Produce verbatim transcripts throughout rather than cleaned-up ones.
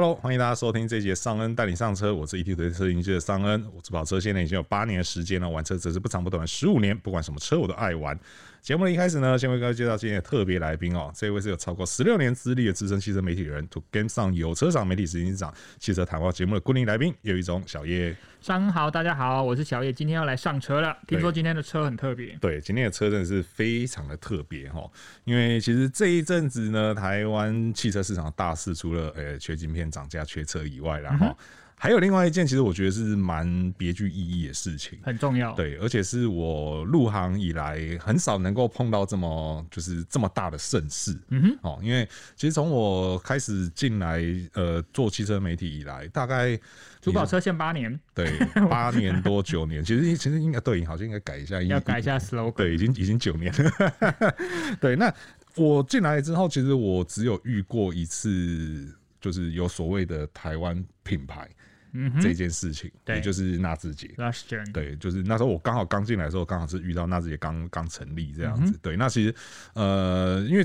Hello， 欢迎大家收听这一节尚恩带你上车，我是 ETtoday 车评记者尚恩。我主跑车现在已经有八年的时间了，玩车则是不长不短十五年，不管什么车我都爱玩。节目的一开始呢，先为各位介绍今天的特别来宾哦，这位是有超过十六年资历的资深汽车媒体人 ，2GameSome 有车赏媒体执行长，汽车谈话节目的固定来宾，也有一种小叶。尚恩好，大家好，我是小叶，今天要来上车了。听说今天的车很特别，对，今天的车真的是非常的特别哈，因为其实这一阵子呢，台湾汽车市场大势除了呃缺晶片。涨价缺车以外，然后还有另外一件，其实我觉得是蛮别具意义的事情，很重要。对，而且是我入行以来很少能够碰到这么就是这么大的盛事。嗯哼，因为其实从我开始进来呃做汽车媒体以来，大概主跑车线八年，对，八年多九年，其实其实应该对，好像应该改一下，要改一下 slogan， 对，已经已经九年了。对，那我进来之后，其实我只有遇过一次。就是有所谓的台湾品牌、嗯、这件事情，也就是纳智捷 Luxgen， 对，就是那时候我刚好刚进来的时候，刚好是遇到纳智捷刚刚成立这样子、嗯。对，那其实呃，因为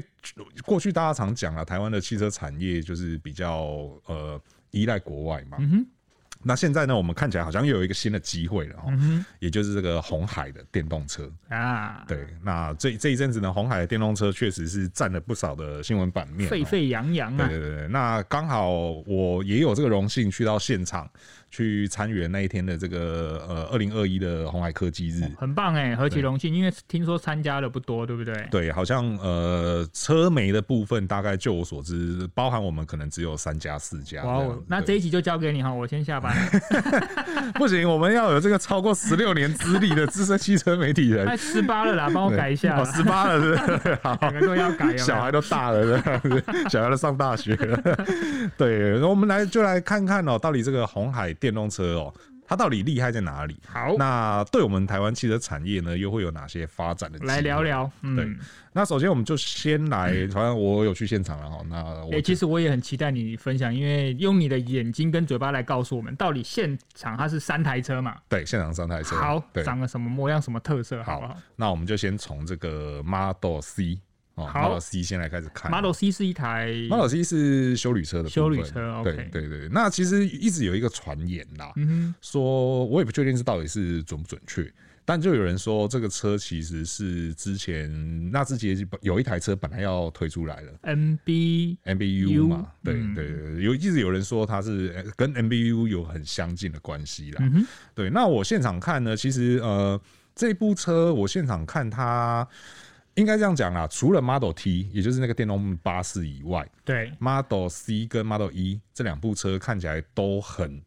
过去大家常讲啊，台湾的汽车产业就是比较呃依赖国外嘛。嗯，那现在呢，我们看起来好像又有一个新的机会了、嗯、也就是这个鸿海的电动车啊。对，那 这, 这一阵子呢，鸿海的电动车确实是占了不少的新闻版面，沸沸扬扬啊。对对对，那刚好我也有这个荣幸去到现场去参与那一天的这个呃二零二一的鸿海科技日，很棒哎、欸，何其荣幸！因为听说参加的不多，对不对？对，好像呃车媒的部分，大概就我所知，包含我们可能只有三家四家。哇、哦，那这一集就交给你哈，我先下班。不行，我们要有这个超过十六年资历的资深汽车媒体人。太十八了啦，帮我改一下。十八、哦、了，是不是？好，两个都要改有有。小孩都大了，小孩都上大学了。对，我们来就来看看哦，到底这个鸿海电动车哦。它到底厉害在哪里？好，那对我们台湾汽车产业呢，又会有哪些发展的机会？来聊聊、嗯。对，那首先我们就先来，反正我有去现场了哈。那我、欸、其实我也很期待你分享，因为用你的眼睛跟嘴巴来告诉我们，到底现场它是三台车嘛？对，现场三台车。好，长了什么模样，什么特色？好不好，好，那我们就先从这个 Model C。哦、Model C 先来开始看。Model C 是一台 Model C 是休旅车的部分，休旅车、okay、对对对。那其实一直有一个传言啦、嗯，说我也不确定是到底是准不准确，但就有人说这个车其实是之前纳智捷有一台车本来要推出来了 ，M B M B U 嘛，对、嗯、对对，有一直有人说它是跟 M B U 有很相近的关系啦、嗯。对，那我现场看呢，其实呃这部车我现场看它。应该这样讲啦，除了 Model T， 也就是那个电动巴士以外，对 Model C 跟 Model E 这两部车看起来都很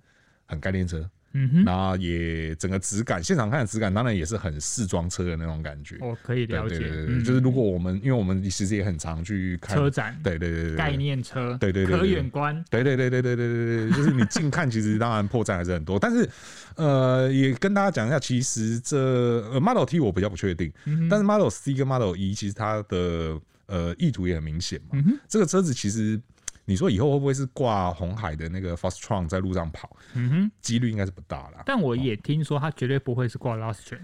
很概念车，嗯哼，然后也整个质感，现场看的质感当然也是很试装车的那种感觉。哦，可以了解，对对对对，嗯、就是如果我们，因为我们其实也很常去看车展，对对 对, 對, 對概念车，对 对, 對, 對可远观，对对对对对对对对，就是你近看其实当然破绽还是很多，但是。呃，也跟大家讲一下，其实这、呃、Model T 我比较不确定、嗯，但是 Model C 跟 Model E 其实它的呃意图也很明显嘛、嗯。这个车子其实，你说以后会不会是挂鸿海的那个 Fast Tron 在路上跑？嗯哼，几率应该是不大啦。但我也听说它绝对不会是挂 Luxgen。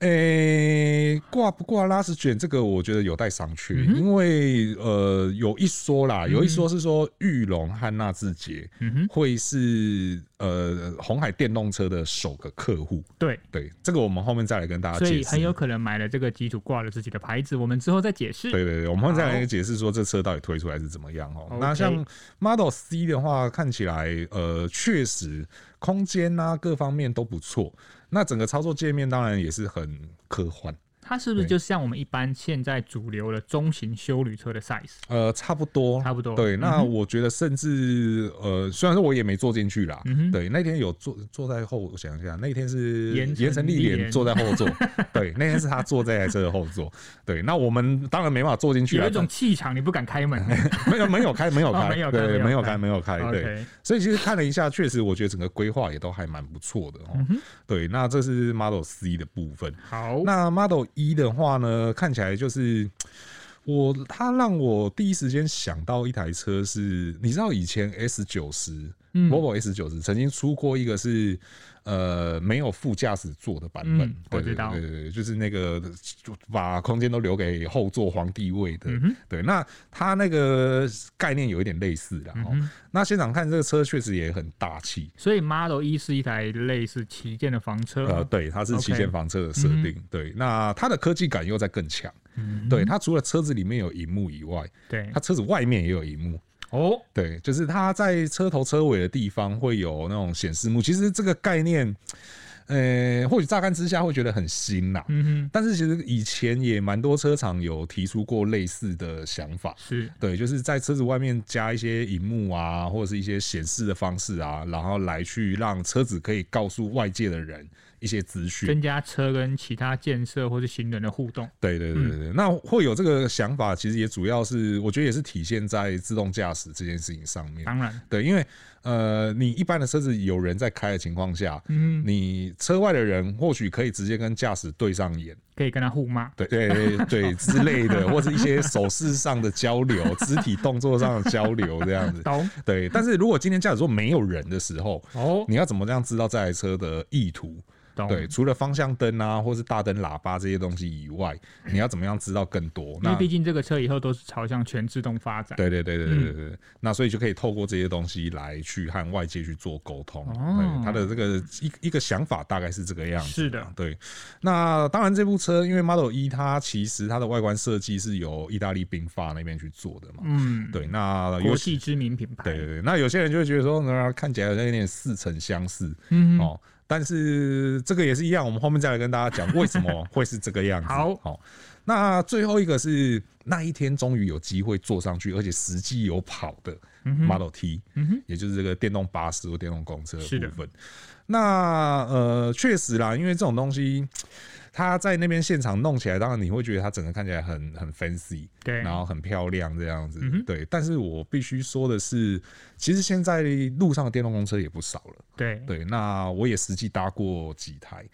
诶、欸，挂不挂拉丝卷这个，我觉得有待商榷、嗯，因为呃，有一说啦，有一说是说裕隆和纳智捷会是呃鸿海电动车的首个客户。对对，这个我们后面再来跟大家解释。所以很有可能买了这个基础，挂了自己的牌子，我们之后再解释。对对对，我们再来解释说这车到底推出来是怎么样哦、喔。那像 Model C 的话，看起来呃确实空间啊各方面都不错。那整个操作界面当然也是很科幻，它是不是就像我们一般现在主流的中型休旅车的 size？ 呃，差不多，差不多。对，嗯、那我觉得甚至呃，虽然说我也没坐进去啦、嗯，对，那天有坐坐在后，我想一下，那天是严城立言坐在后座，对，那天是他坐这台车的后座，对，那我们当然没办法坐进去啦，有一种气场，你不敢开门，没有，没有开，没有开，哦、没有开，对，没有开，没有开，对。Okay. 所以其实看了一下，确实我觉得整个规划也都还蛮不错的、嗯、对，那这是 Model C 的部分。好，那 Model一的话呢，看起来就是我，它让我第一时间想到一台车是，你知道以前 S 九十嗯 Volvo S 九十 曾经出过一个是呃没有副驾驶座的版本，嗯、对对对对，就是那个把空间都留给后座皇帝位的，嗯、对，那它那个概念有一点类似啦。嗯、那现场看这个车确实也很大气，所以 Model E 是一台类似旗舰的房车，呃，对，它是旗舰房车的设定， okay, 对，那它的科技感又再更强，嗯、对，它除了车子里面有萤幕以外，对，它车子外面也有萤幕。哦，对，就是它在车头车尾的地方会有那种显示幕。其实这个概念，呃，或许乍看之下会觉得很新啦，嗯、但是其实以前也蛮多车厂有提出过类似的想法，是对，就是在车子外面加一些萤幕啊，或者是一些显示的方式啊，然后来去让车子可以告诉外界的人一些资讯，增加车跟其他建设或是行人的互动。对对对对、嗯、那会有这个想法，其实也主要是我觉得也是体现在自动驾驶这件事情上面。当然，对，因为呃，你一般的车子有人在开的情况下，嗯，你车外的人或许可以直接跟驾驶对上眼。可以跟他互骂，对对 对, 對之类的，或者一些手势上的交流、肢体动作上的交流这样子。对，但是如果今天驾驶座没有人的时候，哦，你要怎么样知道这台车的意图？对，除了方向灯啊，或是大灯、喇叭这些东西以外，你要怎么样知道更多？因为毕竟这个车以后都是朝向全自动发展。对对对对对 对, 對、嗯、那所以就可以透过这些东西来去和外界去做沟通。哦，他的这个一个想法大概是这个样子。是的，对。那当然，这部车因为 Model E 它其实它的外观设计是由意大利宾发那边去做的嘛。嗯，对。那国际知名品牌。对对对。那有些人就会觉得说，呃、看起来有点似曾相识。嗯哦。但是这个也是一样，我们后面再来跟大家讲为什么会是这个样子。好，好，那最后一个是那一天终于有机会坐上去，而且实际有跑的 Model T，、嗯、也就是这个电动巴士或电动公车的部分。那呃，确实啦，因为这种东西，它在那边现场弄起来，当然你会觉得它整个看起来很很 fancy， 对，然后很漂亮这样子，嗯、对。但是我必须说的是，其实现在路上的电动公车也不少了，对对。那我也实际搭过几台，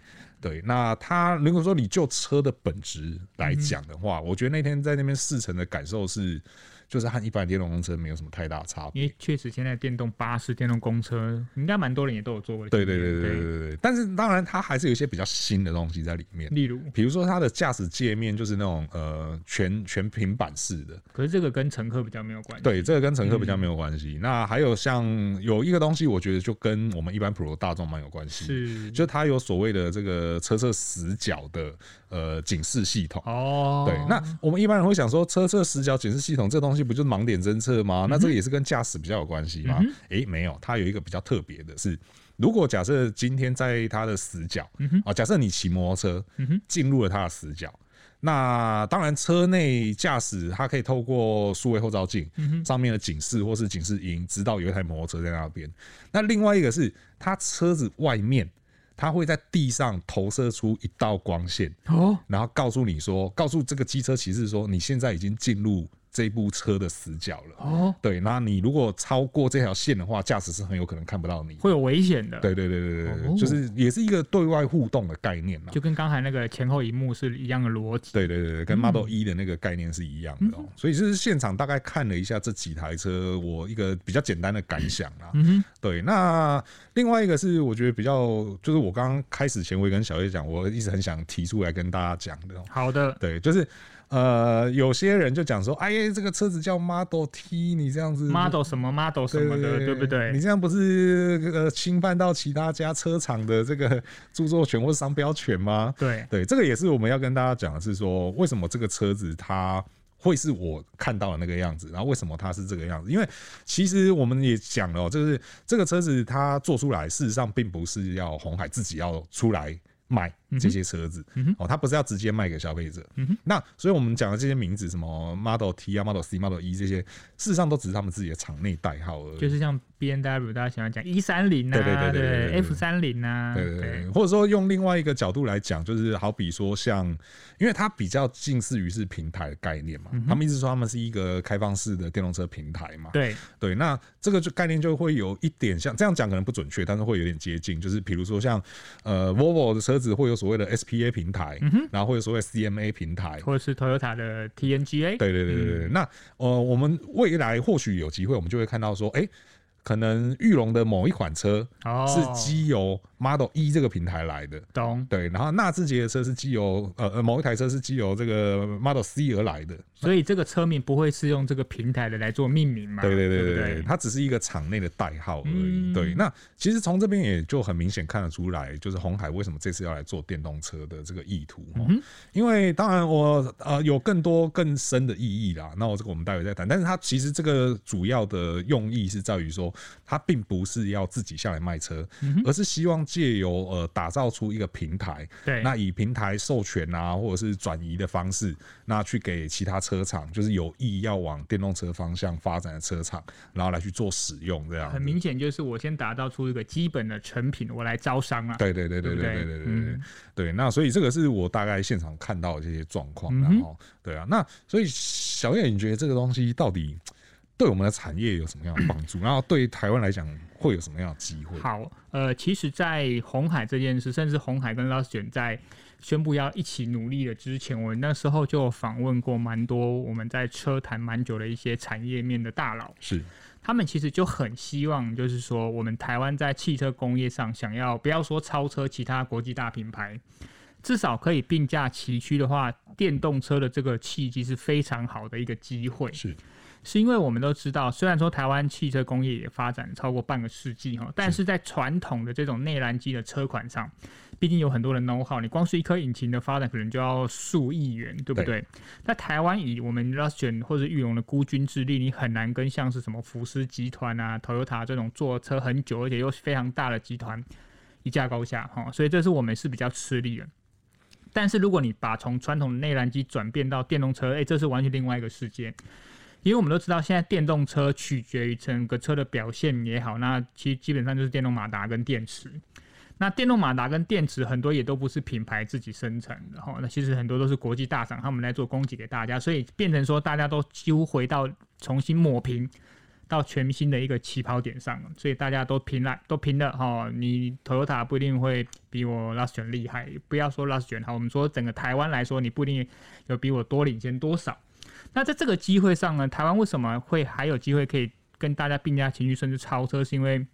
对。那它如果说你就车的本质来讲的话，嗯、我觉得那天在那边试乘的感受是。就是和一般电动公车没有什么太大差别，因为确实现在电动巴士、电动公车应该蛮多人也都有坐过的。对对对对对对。但是当然，它还是有一些比较新的东西在里面，例如，比如说它的驾驶界面就是那种呃全全平板式的。可是这个跟乘客比较没有关系。对，这个跟乘客比较没有关系。嗯、那还有像有一个东西，我觉得就跟我们一般普罗大众蛮有关系，是，就它有所谓的这个车侧死角的呃警示系统。哦。对，那我们一般人会想说，车侧死角警示系统这东西。不就是盲点侦测吗？那这个也是跟驾驶比较有关系吗？哎、嗯欸，没有，它有一个比较特别的是，如果假设今天在它的死角，嗯、啊，假设你骑摩托车进入了它的死角，那当然车内驾驶它可以透过数位后照镜、嗯、上面的警示或是警示音，知道有一台摩托车在那边。那另外一个是它车子外面。它会在地上投射出一道光线，哦、然后告诉你说，告诉这个机车骑士说，你现在已经进入这部车的死角了。哦，对，那你如果超过这条线的话，驾驶是很有可能看不到你，会有危险的。对对对对对，哦、就是也是一个对外互动的概念，就跟刚才那个前后萤幕是一样的逻辑。对对对，跟 Model E 的那个概念是一样的、哦。嗯、所以就是现场大概看了一下这几台车，我一个比较简单的感想啦。嗯、对，那另外一个是我觉得比较就是。我刚刚开始前，我也跟小叶讲，我一直很想提出来跟大家讲的。好的，对，就是呃，有些人就讲说，哎呀，这个车子叫 Model T， 你这样子 Model 什么 Model 什么的， 对, 对不对？你这样不是呃侵犯到其他家车厂的这个著作权或商标权吗？对对，这个也是我们要跟大家讲的是说，为什么这个车子它。会是我看到的那个样子，然后为什么它是这个样子？因为其实我们也讲了、喔，就是这个车子它做出来，事实上并不是要鸿海自己要出来卖这些车子，嗯哦、它不是要直接卖给消费者。嗯、那所以我们讲的这些名字，什么 Model T 啊、Model C、Model E 这些，事实上都只是他们自己的场内代号而已。就是像 B M W 大家喜欢讲 E 三零 啊，对 F 三零 啊，对对 对, 對，或者说用另外一个角度来讲，就是好比说像，因为它比较近似于是平台的概念嘛，嗯、他们一直说他们是一个开放式的电动车平台嘛，对对，那这个就概念就会有一点像，这样讲可能不准确，但是会有点接近，就是比如说像呃 Volvo 的车子会有。所谓的 S P A 平台，嗯、然后或者所谓 C M A 平台，或者是 Toyota 的 T N G A。对对对对对，嗯、那呃，我们未来或许有机会，我们就会看到说，哎、欸。可能裕隆的某一款车是基由 Model E 这个平台来的，懂？对，然后纳智捷的车是基由呃某一台车是基由这个 Model C 而来的，所以这个车名不会是用这个平台的来做命名嘛？对对对 对, 对, 对它只是一个场内的代号而已。嗯、对，那其实从这边也就很明显看得出来，就是鸿海为什么这次要来做电动车的这个意图。嗯、因为当然我呃有更多更深的意义啦，那我这个我们待会再谈。但是它其实这个主要的用意是在于说，它并不是要自己下来卖车，嗯、而是希望借由呃打造出一个平台，对，那以平台授权啊，或者是转移的方式，那去给其他车厂，就是有意要往电动车方向发展的车厂，然后来去做使用，这样。很明显就是我先打造出一个基本的成品，我来招商啊。对对对对对对对对 对, 對, 對, 對、嗯。那所以这个是我大概现场看到的这些状况，然后、嗯、对啊，那所以小叶，你觉得这个东西到底对我们的产业有什么样的帮助？然后对台湾来讲会有什么样的机会？好，呃，其实，在鸿海这件事，甚至鸿海跟 Luxgen 在宣布要一起努力的之前，我那时候就访问过蛮多我们在车坛蛮久的一些产业面的大佬，是他们其实就很希望，就是说我们台湾在汽车工业上想要不要说超车其他国际大品牌，至少可以并驾齐驱的话，电动车的这个契机是非常好的一个机会。是。是因为我们都知道，虽然说台湾汽车工业也发展超过半个世纪，但是在传统的这种内燃机的车款上，毕竟有很多的 know-how， 你光是一颗引擎的发展可能就要数亿元，对不对？对，那台湾以我们 Luxgen 或者裕隆的孤军之力，你很难跟像是什么福斯集团啊、Toyota 这种做车很久而且又非常大的集团一价高下，所以这是我们是比较吃力的。但是如果你把从传统的内燃机转变到电动车，哎，这是完全另外一个世界。因为我们都知道，现在电动车取决于整个车的表现也好，那其实基本上就是电动马达跟电池。那电动马达跟电池很多也都不是品牌自己生产的，那其实很多都是国际大厂他们来做供给给大家，所以变成说大家都几乎回到重新抹平到全新的一个起跑点上，所以大家都拼了，都拼了。你 Toyota 不一定会比我 Luxgen 厉害，不要说 Luxgen 好，我们说整个台湾来说，你不一定有比我多领先多少。那在这个机会上呢，台湾为什么会还有机会可以跟大家并驾齐驱甚至超车？是因为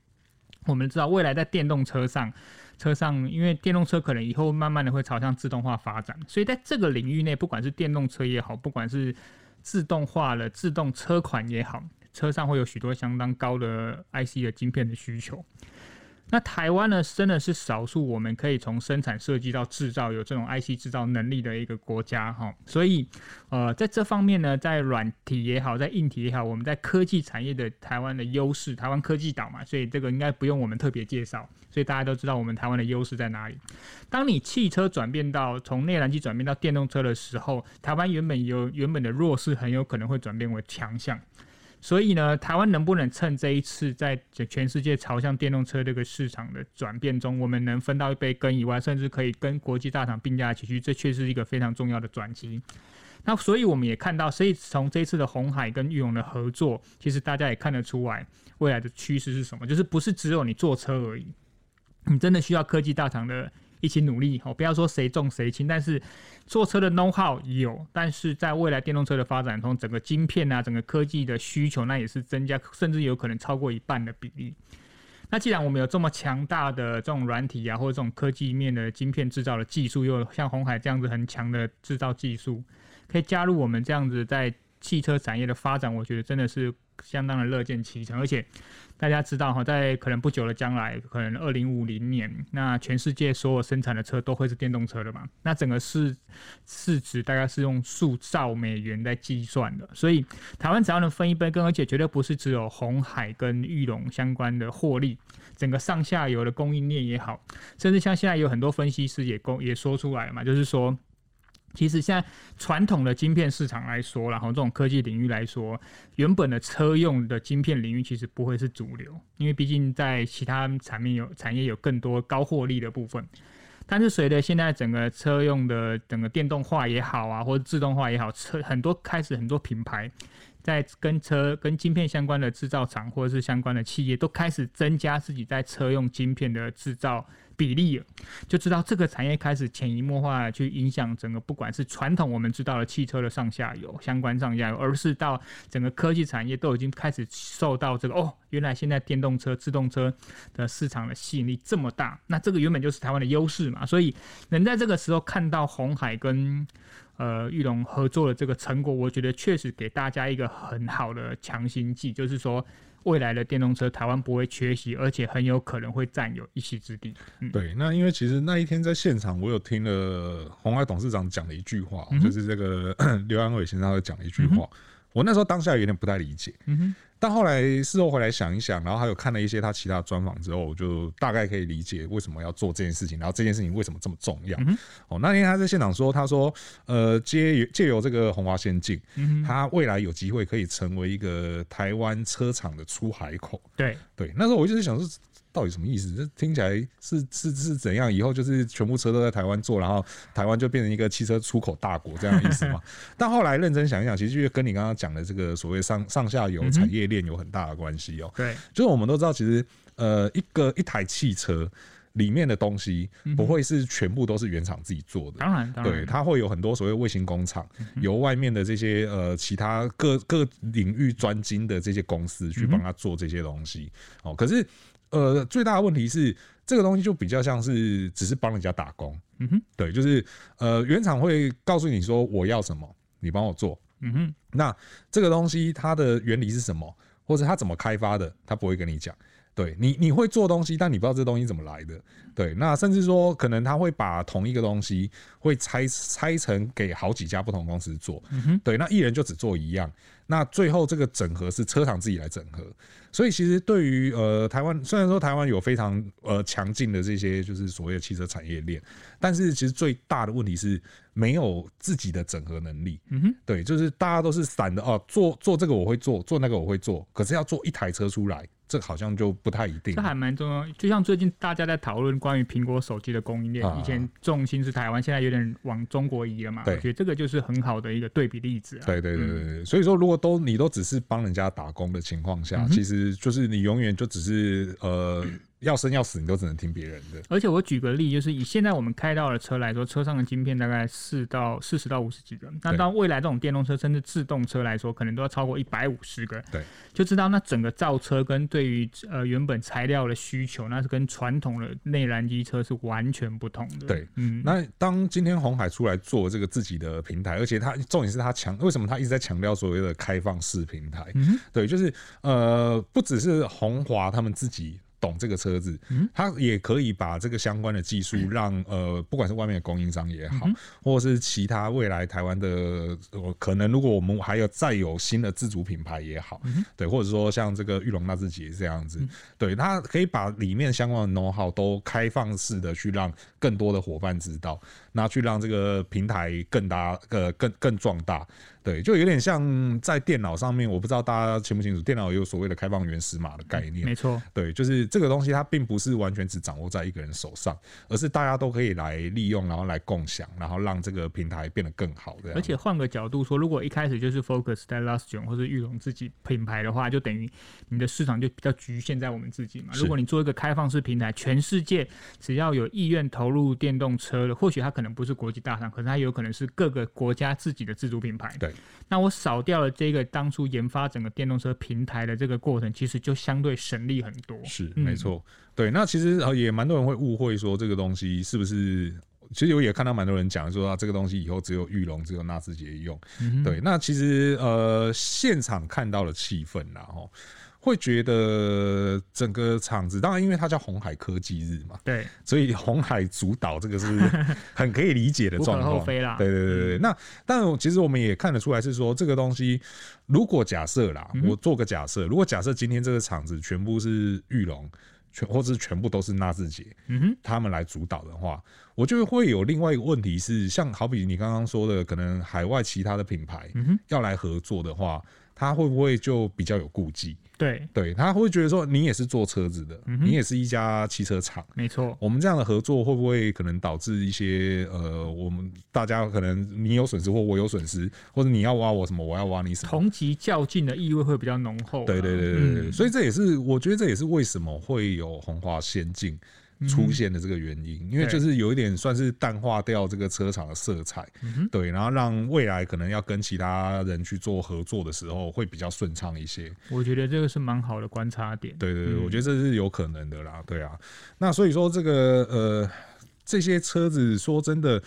我们知道未来在电动车上，车上因为电动车可能以后慢慢的会朝向自动化发展，所以在这个领域内，不管是电动车也好，不管是自动化了自动车款也好，车上会有许多相当高的 I C 的晶片的需求。那台湾呢，真的是少数我们可以从生产设计到制造有这种 I C 制造能力的一个国家，所以呃，在这方面呢，在软体也好，在硬体也好，我们在科技产业的台湾的优势，台湾科技岛嘛，所以这个应该不用我们特别介绍，所以大家都知道我们台湾的优势在哪里。当你汽车转变到从内燃机转变到电动车的时候，台湾原本有原本的弱势很有可能会转变为强项。所以呢，台湾能不能趁这一次在全世界朝向电动车这个市场的转变中，我们能分到一杯羹以外，甚至可以跟国际大厂并驾齐驱，这确是一个非常重要的转机。那所以我们也看到，所以从这一次的鸿海跟裕隆的合作，其实大家也看得出来未来的趋势是什么，就是不是只有你坐车而已，你真的需要科技大厂的一起努力，不要说谁重谁轻，但是坐车的 know-how 有，但是在未来电动车的发展中，整个晶片啊，整个科技的需求，那也是增加，甚至有可能超过一半的比例。那既然我们有这么强大的这种软体啊，或者这种科技面的晶片制造的技术，又像鸿海这样子很强的制造技术，可以加入我们这样子在汽车产业的发展，我觉得真的是相当的乐见其成。而且大家知道，在可能不久的将来，可能二零五零年，那全世界所有生产的车都会是电动车的嘛？那整个市市值大概是用数兆美元在计算的，所以台湾只要能分一杯羹，而且绝对不是只有鸿海跟裕隆相关的获利，整个上下游的供应链也好，甚至像现在有很多分析师也也说出来嘛，就是说，其实现在传统的晶片市场来说，然后这种科技领域来说，原本的车用的晶片领域其实不会是主流，因为毕竟在其他产业有产业有更多高获利的部分。但是随着现在整个车用的整个电动化也好啊，或者自动化也好，车很多开始很多品牌在跟车跟晶片相关的制造厂或者是相关的企业都开始增加自己在车用晶片的制造比例了，就知道这个产业开始潜移默化去影响整个不管是传统我们知道的汽车的上下游相关上下游，而是到整个科技产业都已经开始受到这个哦，原来现在电动车、自动车的市场的吸引力这么大，那这个原本就是台湾的优势嘛，所以能在这个时候看到鸿海跟呃裕隆合作的这个成果，我觉得确实给大家一个很好的强心剂，就是说未来的电动车台湾不会缺席，而且很有可能会占有一席之地。嗯、对，那因为其实那一天在现场，我有听了鸿海董事长讲了一句话，嗯、就是这个刘安伟先生他讲了一句话。嗯，我那时候当下有点不太理解，嗯哼，但后来事后回来想一想，然后还有看了一些他其他专访之后，我就大概可以理解为什么要做这件事情，然后这件事情为什么这么重要。嗯哦、那天他在现场说，他说，呃，借借由这个鸿华先进，嗯，他未来有机会可以成为一个台湾车厂的出海口。对对，那时候我一直想说，到底什么意思？这听起来是是是怎样？以后就是全部车都在台湾做，然后台湾就变成一个汽车出口大国这样的意思嘛？但后来认真想一想，其实就跟你刚刚讲的这个所谓上上下游产业链有很大的关系哦。对，就是我们都知道，其实呃，一个一台汽车里面的东西不会是全部都是原厂自己做的，当然，对，它会有很多所谓卫星工厂，由外面的这些呃其他各各领域专精的这些公司去帮它做这些东西哦。可是呃，最大的问题是，这个东西就比较像是只是帮人家打工。嗯哼，对，就是呃，原厂会告诉你说我要什么，你帮我做。嗯哼，那这个东西它的原理是什么，或者它怎么开发的，它不会跟你讲。对，你你会做东西，但你不知道这东西怎么来的。对，那甚至说，可能他会把同一个东西会拆拆成给好几家不同公司做。嗯、对，那一人就只做一样。那最后这个整合是车厂自己来整合。所以其实对于呃台湾，虽然说台湾有非常呃强劲的这些就是所谓的汽车产业链，但是其实最大的问题是没有自己的整合能力。嗯、对，就是大家都是散的哦，做做这个我会做，做那个我会做，可是要做一台车出来，这好像就不太一定。这还蛮重要，就像最近大家在讨论关于苹果手机的供应链，啊、以前重心是台湾，现在有点往中国移了嘛。我觉得这个就是很好的一个对比例子。啊、对对对对，嗯、所以说如果都你都只是帮人家打工的情况下，嗯、其实就是你永远就只是呃。嗯，要生要死，你都只能听别人的。而且我举个例，就是以现在我们开到的车来说，车上的晶片大概四到四十到五十几个，那到未来这种电动车甚至自动车来说，可能都要超过一百五十个。对，就知道那整个造车跟对于呃原本材料的需求，那是跟传统的内燃机车是完全不同的。对，嗯。那当今天鸿海出来做这个自己的平台，而且他重点是他强，为什么他一直在强调所谓的开放式平台？嗯、对，就是呃，不只是鸿华他们自己懂这个车子，他也可以把这个相关的技术让呃，不管是外面的供应商也好，或者是其他未来台湾的、呃、可能，如果我们还有再有新的自主品牌也好，对，或者说像这个裕隆他自己这样子，对，他可以把里面相关的 know how 都开放式的去让更多的伙伴知道，那去让这个平台更大、呃、更更壮大。对，就有点像在电脑上面，我不知道大家清不清楚，电脑有所谓的开放原始码的概念。嗯、没错，对，就是这个东西它并不是完全只掌握在一个人手上，而是大家都可以来利用，然后来共享，然后让这个平台变得更好。而且换个角度说，如果一开始就是 focus 在 Luxgen 或是裕隆自己品牌的话，就等于你的市场就比较局限在我们自己嘛。如果你做一个开放式平台，全世界只要有意愿投入电动车的，或许它可能不是国际大厂，可是它有可能是各个国家自己的自主品牌。对。那我少掉了这个当初研发整个电动车平台的这个过程，其实就相对省力很多。是，没错。嗯、对，那其实也蛮多人会误会说这个东西是不是，其实我也看到蛮多人讲说啊，这个东西以后只有裕隆、只有纳智捷用。嗯、对，那其实呃，现场看到了气氛啦，吼，会觉得整个厂子，当然因为它叫鸿海科技日嘛，对，所以鸿海主导这个是很可以理解的状况，无可厚非啦。对对对对，那但其实我们也看得出来是说，这个东西如果假设啦，我做个假设，如果假设今天这个厂子全部是裕隆，或者全部都是纳智捷，嗯、他们来主导的话，我就会有另外一个问题是，像好比你刚刚说的，可能海外其他的品牌要来合作的话，他会不会就比较有顾忌？对对，他会觉得说你也是做车子的，嗯、你也是一家汽车厂，没错。我们这样的合作会不会可能导致一些呃，我们大家可能你有损失或我有损失，或者你要挖我什么，我要挖你什么，同级较劲的意味会比较浓厚。对对对对对，嗯、所以这也是我觉得这也是为什么会有鸿华先进出现的这个原因，嗯、因为就是有一点算是淡化掉这个车厂的色彩，嗯、对，然后让未来可能要跟其他人去做合作的时候会比较顺畅一些。我觉得这个是蛮好的观察点。对对对，嗯、我觉得这是有可能的啦，对啊。那所以说这个呃这些车子说真的。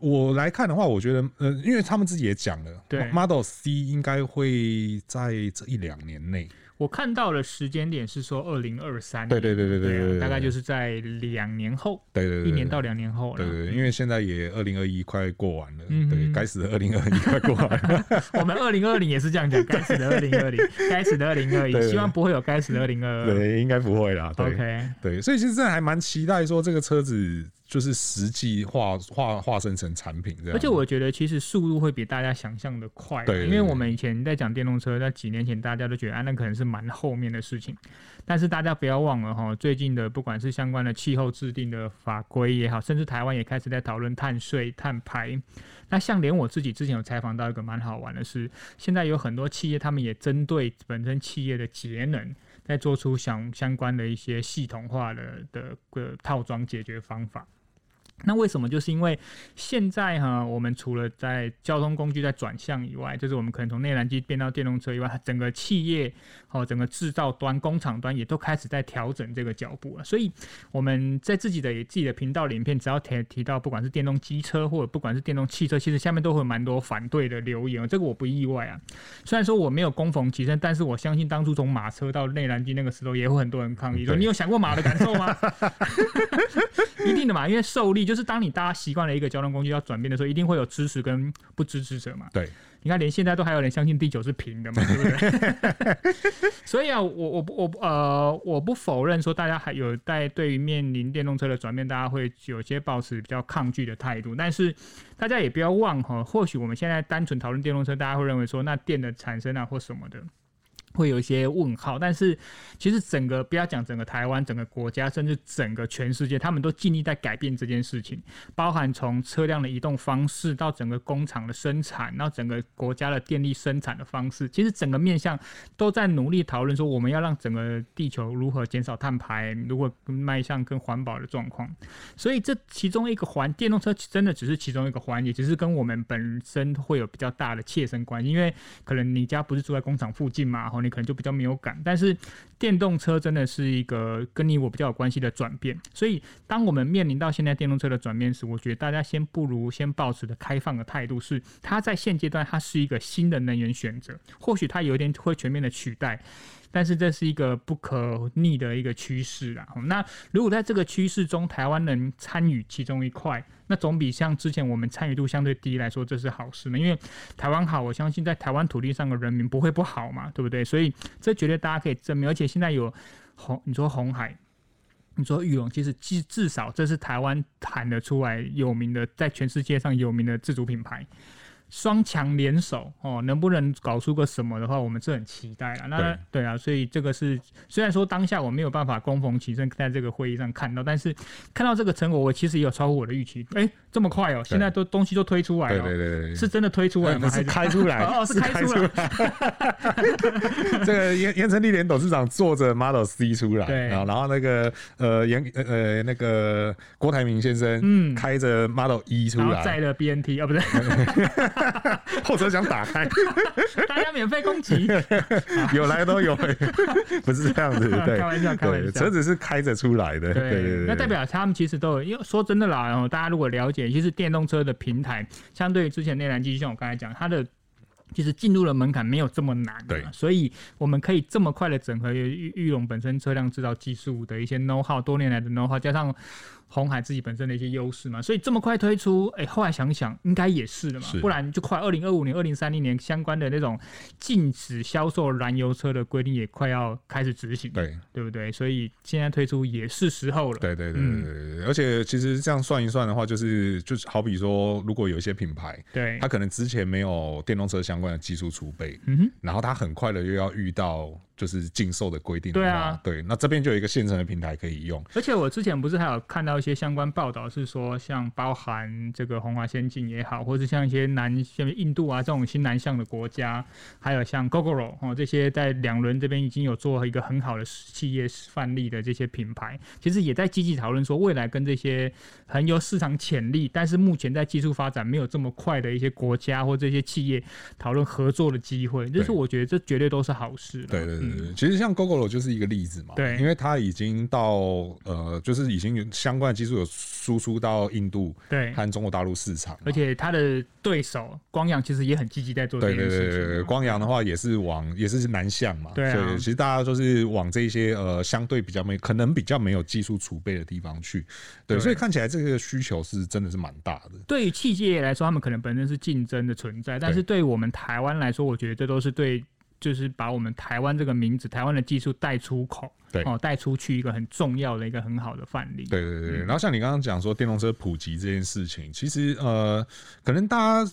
我来看的话，我觉得，呃，因为他们自己也讲了，对 ，Model C 应该会在这一两年内。我看到的时间点是说二零二三，对对对对 对, 對, 對, 對、啊、大概就是在两年后，对对 对, 對，一年到两年后，对 对, 對，因为现在也二零二一快过完了，嗯、对，该死的二零二一快过完了，我们二零二零也是这样讲，该死的二零二零，该死的二零二一，希望不会有该死的二零二二，对，应该不会啦，对 ，OK， 对，所以其实真的还蛮期待说这个车子就是实际化化化身成产品这样，而且我觉得其实速度会比大家想象的快，对，因为我们以前在讲电动车，在几年前大家都觉得啊，那可能是蛮后面的事情，但是大家不要忘了齁，最近的不管是相关的气候制定的法规也好，甚至台湾也开始在讨论碳税、碳排。那像连我自己之前有采访到一个蛮好玩的是，现在有很多企业他们也针对本身企业的节能，在做出相相关的一些系统化的的呃套装解决方法。那为什么？就是因为现在哈，我们除了在交通工具在转向以外，就是我们可能从内燃机变到电动车以外，整个企业、哦、整个制造端、工厂端也都开始在调整这个脚步了。所以我们在自己的自己的频道里面，只要 提, 提到不管是电动机车或者不管是电动汽车，其实下面都会有蛮多反对的留言，这个我不意外啊。虽然说我没有攻防其身，但是我相信当初从马车到内燃机那个时候，也会很多人抗议说：“你有想过马的感受吗？”一定的嘛，因为受力。就是当你大家习惯了一个交通工具要转变的时候，一定会有支持跟不支持者嘛。对，你看连现在都还有人相信地球是平的嘛，对不对？所以啊，我我我呃，我不否认说大家还有在对于面临电动车的转变，大家会有些抱持比较抗拒的态度。但是大家也不要忘哈，或许我们现在单纯讨论电动车，大家会认为说那电的产生啊或什么的。会有一些问号，但是其实整个不要讲整个台湾、整个国家，甚至整个全世界，他们都尽力在改变这件事情，包含从车辆的移动方式到整个工厂的生产，到整个国家的电力生产的方式，其实整个面向都在努力讨论说，我们要让整个地球如何减少碳排，如何迈向更环保的状况。所以这其中一个环，电动车真的只是其中一个环，也只是跟我们本身会有比较大的切身关系，因为可能你家不是住在工厂附近嘛，你可能就比较没有感，但是电动车真的是一个跟你我比较有关系的转变，所以当我们面临到现在电动车的转变时，我觉得大家先不如先抱持的开放的态度是，它在现阶段它是一个新的能源选择，或许它有点会全面的取代，但是这是一个不可逆的一个趋势啦。那如果在这个趋势中，台湾能参与其中一块，那总比像之前我们参与度相对低来说，这是好事呢。因为台湾好，我相信在台湾土地上的人民不会不好嘛，对不对？所以这绝对大家可以证明。而且现在有红，你说红海。你说裕隆，其实至少这是台湾喊得出来有名的，在全世界上有名的自主品牌。双强联手、哦、能不能搞出个什么的话，我们是很期待啦。那 对, 对啊，所以这个是虽然说当下我没有办法攻逢其胜，在这个会议上看到，但是看到这个成果，我其实也有超乎我的预期。哎，这么快哦，现在都东西都推出来了、哦，对对 对, 对是真的推出来吗？还是开出来？哦，是开出来。这个严严成立联董事长坐着 Model C 出来，对，然后那个呃严呃那个郭台铭先生，嗯，开着 Model E 出来，然后载了 B N T 啊、哦，不是。后车厢打开，大家免费攻击，有来都有，不是这样子，对，开玩笑，开玩笑，车子是开着出来的，对对对，那代表他们其实都有，因为说真的啦，大家如果了解，其实电动车的平台相对于之前内燃机，像我刚才讲，它的。其实进入的门槛没有这么难、啊，对，所以我们可以这么快的整合裕隆本身车辆制造技术的一些 know how， 多年来的 know how， 加上鸿海自己本身的一些优势嘛，所以这么快推出，哎、欸，后来想想应该也是的嘛，不然就快二零二五年、二零三零年相关的那种禁止销售燃油车的规定也快要开始执行，对，对不对？所以现在推出也是时候了，对对对对对、嗯，而且其实这样算一算的话，就是就是好比说，如果有一些品牌，对，他可能之前没有电动车相关的技术储备，嗯哼，然后他很快的又要遇到就是禁售的规定的话，对啊，对，那这边就有一个现成的平台可以用。而且我之前不是还有看到一些相关报道，是说像包含这个红华先进也好，或是像一些南像印度啊这种新南向的国家，还有像 Gogoro、哦、这些在两轮这边已经有做一个很好的企业范例的这些品牌，其实也在积极讨论说未来跟这些很有市场潜力，但是目前在技术发展没有这么快的一些国家或这些企业讨论合作的机会，就是我觉得这绝对都是好事啦。对对对。嗯、其实像 Gogoro 就是一个例子嘛，对，因为它已经到呃，就是已经相关的技术有输出到印度和中国大陆市场，而且它的对手光阳其实也很积极在做这件事情。对对对，光阳的话也是往也是南向嘛，对、啊，所以其实大家就是往这些呃相对比较没可能比较没有技术储备的地方去，对，对，所以看起来这个需求是真的是蛮大的。对于企业来说，他们可能本身是竞争的存在，但是对于我们台湾来说，我觉得这都是对。就是把我们台湾这个名字、台湾的技术带出口，对，哦，带出去一个很重要的一个很好的范例。对对对，嗯、然后像你刚刚讲说电动车普及这件事情，其实呃，可能大家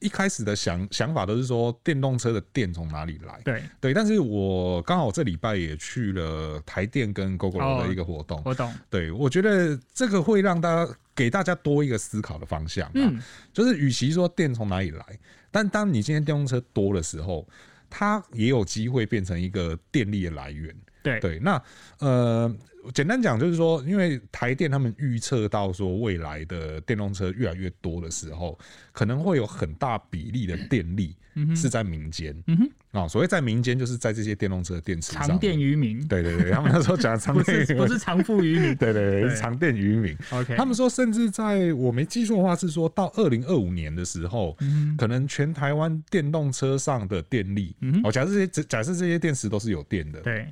一开始的想想法都是说电动车的电从哪里来？对对，但是我刚好这礼拜也去了台电跟 Gogoro 的一个活动，活动、哦。对，我觉得这个会让大家给大家多一个思考的方向、啊。嗯，就是与其说电从哪里来，但当你今天电动车多的时候。它也有机会变成一个电力的来源。对对，那呃，简单讲就是说，因为台电他们预测到说未来的电动车越来越多的时候，可能会有很大比例的电力是在民间。嗯哼，哦，所谓在民间就是在这些电动车的电池上。长电于民。对对对，他们那时候讲长电，不是长富于民。对对对，對是长电于民。Okay. 他们说，甚至在我没记错的话，是说到二零二五年的时候，嗯、可能全台湾电动车上的电力，嗯、哦，假设这些假设这些电池都是有电的，对。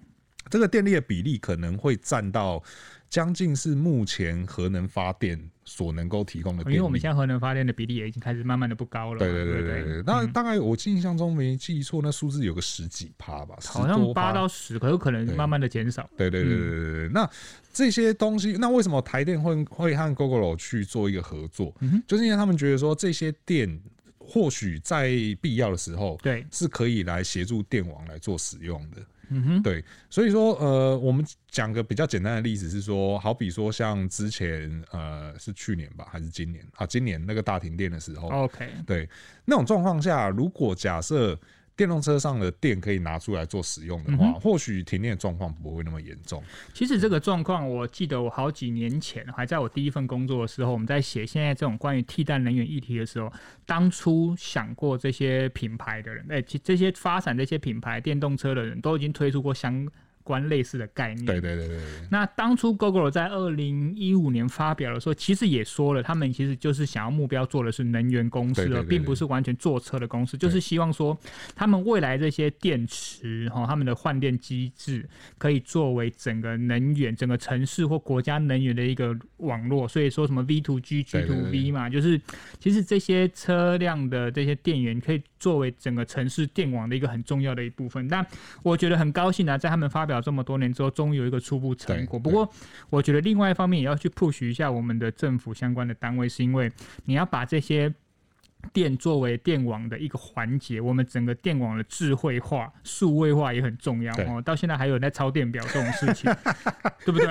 这个电力的比例可能会占到将近是目前核能发电所能够提供的电力，因为我们现在核能发电的比例也已经开始慢慢的不高了。对对对对对，那、嗯、大概我印象中没记错，那数字有个十几趴吧，好像八到十，可有可能慢慢的减少。对对对对对对，嗯、那这些东西，那为什么台电会会和 Gogoro 去做一个合作？嗯、就是因为他们觉得说这些电。或许在必要的时候，对，是可以来协助电网来做使用的。嗯哼，对，所以说，呃，我们讲个比较简单的例子是说，好比说像之前，呃，是去年吧，还是今年啊？今年那个大停电的时候 ，OK， 对，那种状况下，如果假设。电动车上的电可以拿出来做使用的话，嗯、或许停电状况不会那么严重。其实这个状况，我记得我好几年前还在我第一份工作的时候，我们在写现在这种关于替代能源议题的时候，当初想过这些品牌的人，哎、欸，这些发展这些品牌电动车的人都已经推出过相关类似的概念。对对对 对, 對。那当初 Gogoro 在二零一五年发表的时候，其实也说了，他们其实就是想要目标做的是能源公司，對對對對，并不是完全做车的公司，就是希望说他们未来这些电池、哦、他们的换电机制可以作为整个能源、整个城市或国家能源的一个网络。所以说什么 V 二 G、G 二 V 嘛，對對對對，就是其实这些车辆的这些电源可以作为整个城市电网的一个很重要的一部分。但我觉得很高兴啊，在他们发表这么多年之后，终于有一个初步成果。不过，我觉得另外一方面也要去 push 一下我们的政府相关的单位，是因为你要把这些电作为电网的一个环节，我们整个电网的智慧化、数位化也很重要、哦、到现在还有人在抄电表这种事情，对不对？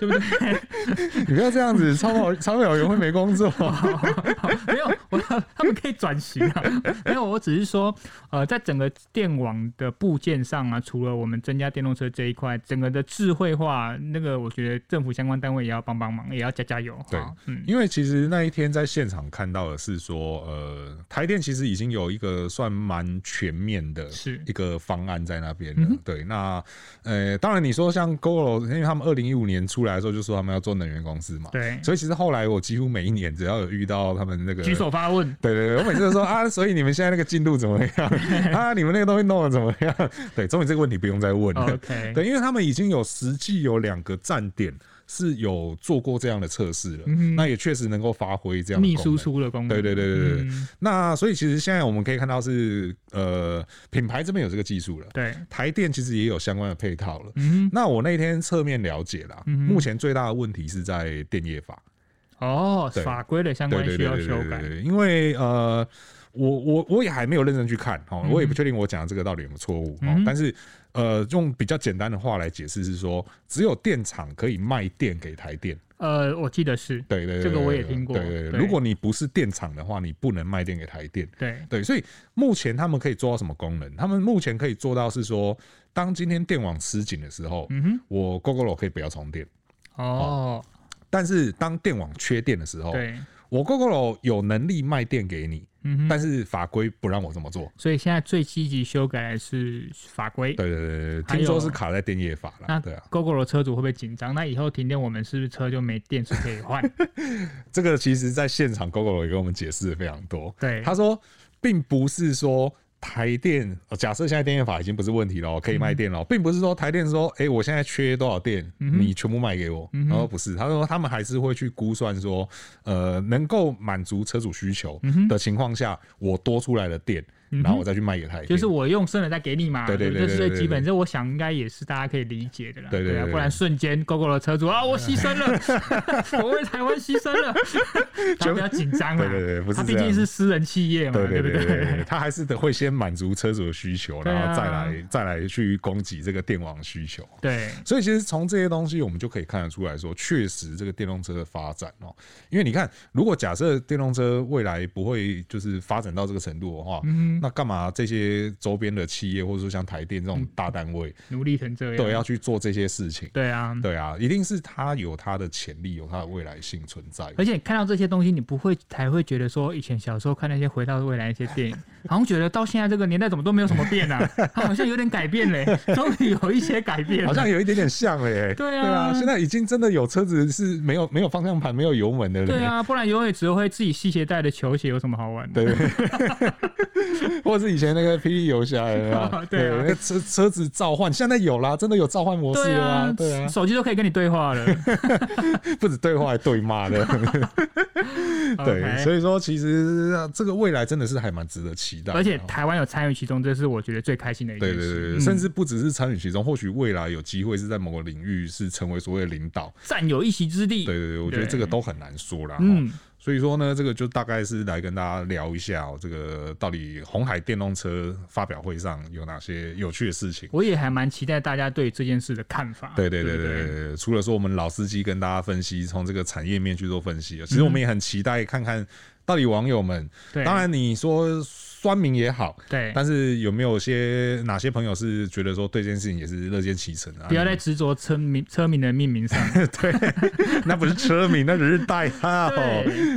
对不对？你不要这样子，抄抄表员会没工作、哦。没有，我他们可以转型啊。没有，我只是说，呃，在整个电网的部件上啊，除了我们增加电动车这一块，整个的智慧化那个，我觉得政府相关单位也要帮帮忙，也要加加油。对、嗯，因为其实那一天在现场看到的是说，呃。呃，台电其实已经有一个算蛮全面的一个方案在那边了、嗯。对，那呃，当然你说像 Gogoro， 因为他们二零一五年出来的时候就说他们要做能源公司嘛，对，所以其实后来我几乎每一年只要有遇到他们那个举手发问，对对对，我每次都说啊，所以你们现在那个进度怎么样啊？你们那个东西弄得怎么样？对，终于这个问题不用再问了。Okay. 对，因为他们已经有实际有两个站点。是有做过这样的测试了、嗯，那也确实能够发挥这样的功能逆输出的功能。对对对对对、嗯。那所以其实现在我们可以看到是呃品牌这边有这个技术了，对，台电其实也有相关的配套了。嗯、那我那天侧面了解啦、嗯，目前最大的问题是在电业法。哦，法规的相关需要修改。对对对对对对，因为呃。我我我也还没有认真去看，我也不确定我讲的这个到底有没有错误，但是呃，用比较简单的话来解释是说，只有电厂可以卖电给台电。呃，我记得是，对对对，这个我也听过。对对对，如果你不是电厂的话，你不能卖电给台电。对对，所以目前他们可以做到什么功能？他们目前可以做到是说，当今天电网吃紧的时候，嗯、我 Gogoro 可以不要充电。哦，哦，但是当电网缺电的时候，对，我 Gogoro 有能力卖电给你。嗯、但是法规不让我这么做，所以现在最积极修改的是法规。对对对，听说是卡在电业法了。那 Gogoro 车主会不会紧张？那以后停电，我们是不是车就没电池可以换？这个其实在现场 Gogoro 也跟我们解释的非常多。对，他说并不是说台电，假设现在电业法已经不是问题了，可以卖电了，嗯、并不是说台电说，哎、欸，我现在缺多少电，嗯、你全部卖给我。嗯、然后不是，他说他们还是会去估算说，呃，能够满足车主需求的情况下，我多出来的电。然后我再去卖给他，就是我用剩的再给你嘛，对对对，这是最基本，这我想应该也是大家可以理解的啦，对对，不然瞬间 Gogoro 的车主啊，我牺牲了，我为台湾牺牲了，他比较紧张啦，对对对，他毕竟是私人企业嘛，对对对，他还是得会先满足车主的需求，然后再来再来去供给这个电网需求，对，所以其实从这些东西我们就可以看得出来说，确实这个电动车的发展哦，因为你看，如果假设电动车未来不会就是发展到这个程度的话，嗯。那干嘛这些周边的企业，或者说像台电这种大单位，努力成这样，对，要去做这些事情？对啊，对啊，一定是它有它的潜力，有它的未来性存在。而且看到这些东西，你不会才会觉得说，以前小时候看那些《回到未来》一些电影，好像觉得到现在这个年代怎么都没有什么变啊，它好像有点改变嘞，终于有一些改变，好像有一点点像嘞。对啊，现在已经真的有车子是没有没有方向盘、没有油门的。对啊，不然永远只会自己系鞋带的球鞋有什么好玩的？对。或者是以前那个霹雳游侠，对，那个车车子召唤，现在有啦，真的有召唤模式了啊，对啊，手机都可以跟你对话了，不止对话还对骂的，对，所以说其实这个未来真的是还蛮值得期待，而且台湾有参与其中，这是我觉得最开心的一件事，对对对，甚至不只是参与其中，或许未来有机会是在某个领域是成为所谓的领导，占有一席之地，对对对，我觉得这个都很难说啦，嗯。所以说呢，这个就大概是来跟大家聊一下、喔，这个到底鸿海电动车发表会上有哪些有趣的事情。我也还蛮期待大家对这件事的看法。对对对 对, 對, 對，除了说我们老司机跟大家分析，从这个产业面去做分析，其实我们也很期待看看到底网友们。嗯、当然你说酸民也好，对，但是有没有些哪些朋友是觉得说对这件事情也是乐见其成啊？不要再执着车名车名的命名上，对，那不是车名，那只是代号。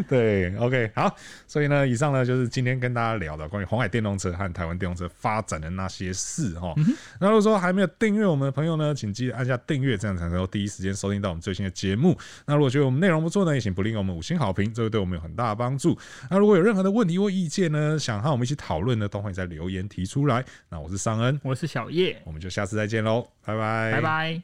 对 ，OK， 好，所以呢，以上呢就是今天跟大家聊的关于鸿海电动车和台湾电动车发展的那些事哈。嗯、那如果说还没有订阅我们的朋友呢，请记得按下订阅，这样才能够第一时间收听到我们最新的节目。那如果觉得我们内容不错呢，也请不吝给我们五星好评，这会对我们有很大的帮助。那如果有任何的问题或意见呢，想和我们一起讨论呢，都欢迎在留言提出来。那我是尚恩，我是小叶，我们就下次再见喽，拜拜，拜拜。